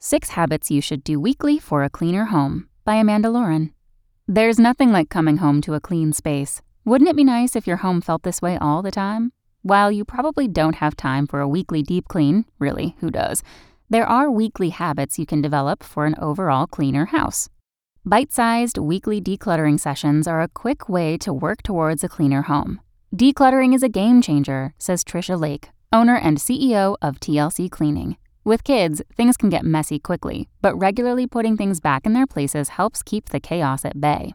6 Habits You Should Do Weekly for a Cleaner Home by Amanda Lauren. There's nothing like coming home to a clean space. Wouldn't it be nice if your home felt this way all the time? While you probably don't have time for a weekly deep clean, really, who does? There are weekly habits you can develop for an overall cleaner house. Bite-sized weekly decluttering sessions are a quick way to work towards a cleaner home. Decluttering is a game changer, says Trisha Lake, owner and CEO of TLC Cleaning. With kids, things can get messy quickly, but regularly putting things back in their places helps keep the chaos at bay.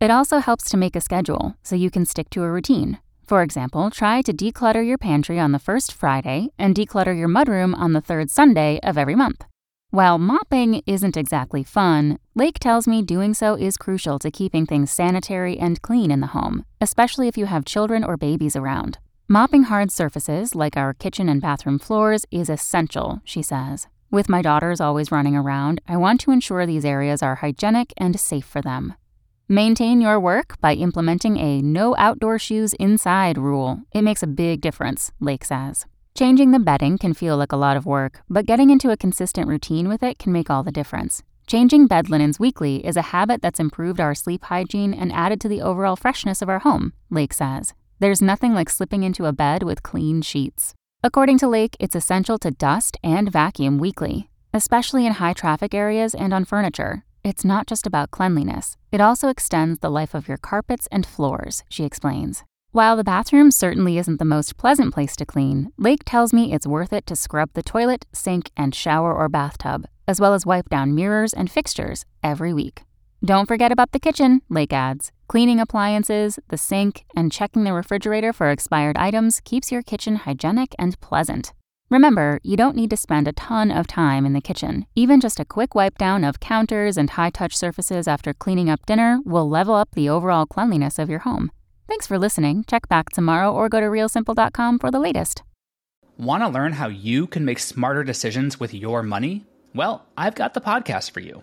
It also helps to make a schedule so you can stick to a routine. For example, try to declutter your pantry on the first Friday and declutter your mudroom on the third Sunday of every month. While mopping isn't exactly fun, Lake tells me doing so is crucial to keeping things sanitary and clean in the home, especially if you have children or babies around. Mopping hard surfaces, like our kitchen and bathroom floors, is essential, she says. With my daughters always running around, I want to ensure these areas are hygienic and safe for them. Maintain your work by implementing a no outdoor shoes inside rule. It makes a big difference, Lake says. Changing the bedding can feel like a lot of work, but getting into a consistent routine with it can make all the difference. Changing bed linens weekly is a habit that's improved our sleep hygiene and added to the overall freshness of our home, Lake says. There's nothing like slipping into a bed with clean sheets. According to Lake, it's essential to dust and vacuum weekly, especially in high-traffic areas and on furniture. It's not just about cleanliness. It also extends the life of your carpets and floors, she explains. While the bathroom certainly isn't the most pleasant place to clean, Lake tells me it's worth it to scrub the toilet, sink, and shower or bathtub, as well as wipe down mirrors and fixtures every week. Don't forget about the kitchen, Lake adds. Cleaning appliances, the sink, and checking the refrigerator for expired items keeps your kitchen hygienic and pleasant. Remember, you don't need to spend a ton of time in the kitchen. Even just a quick wipe down of counters and high-touch surfaces after cleaning up dinner will level up the overall cleanliness of your home. Thanks for listening. Check back tomorrow or go to realsimple.com for the latest. Want to learn how you can make smarter decisions with your money? Well, I've got the podcast for you.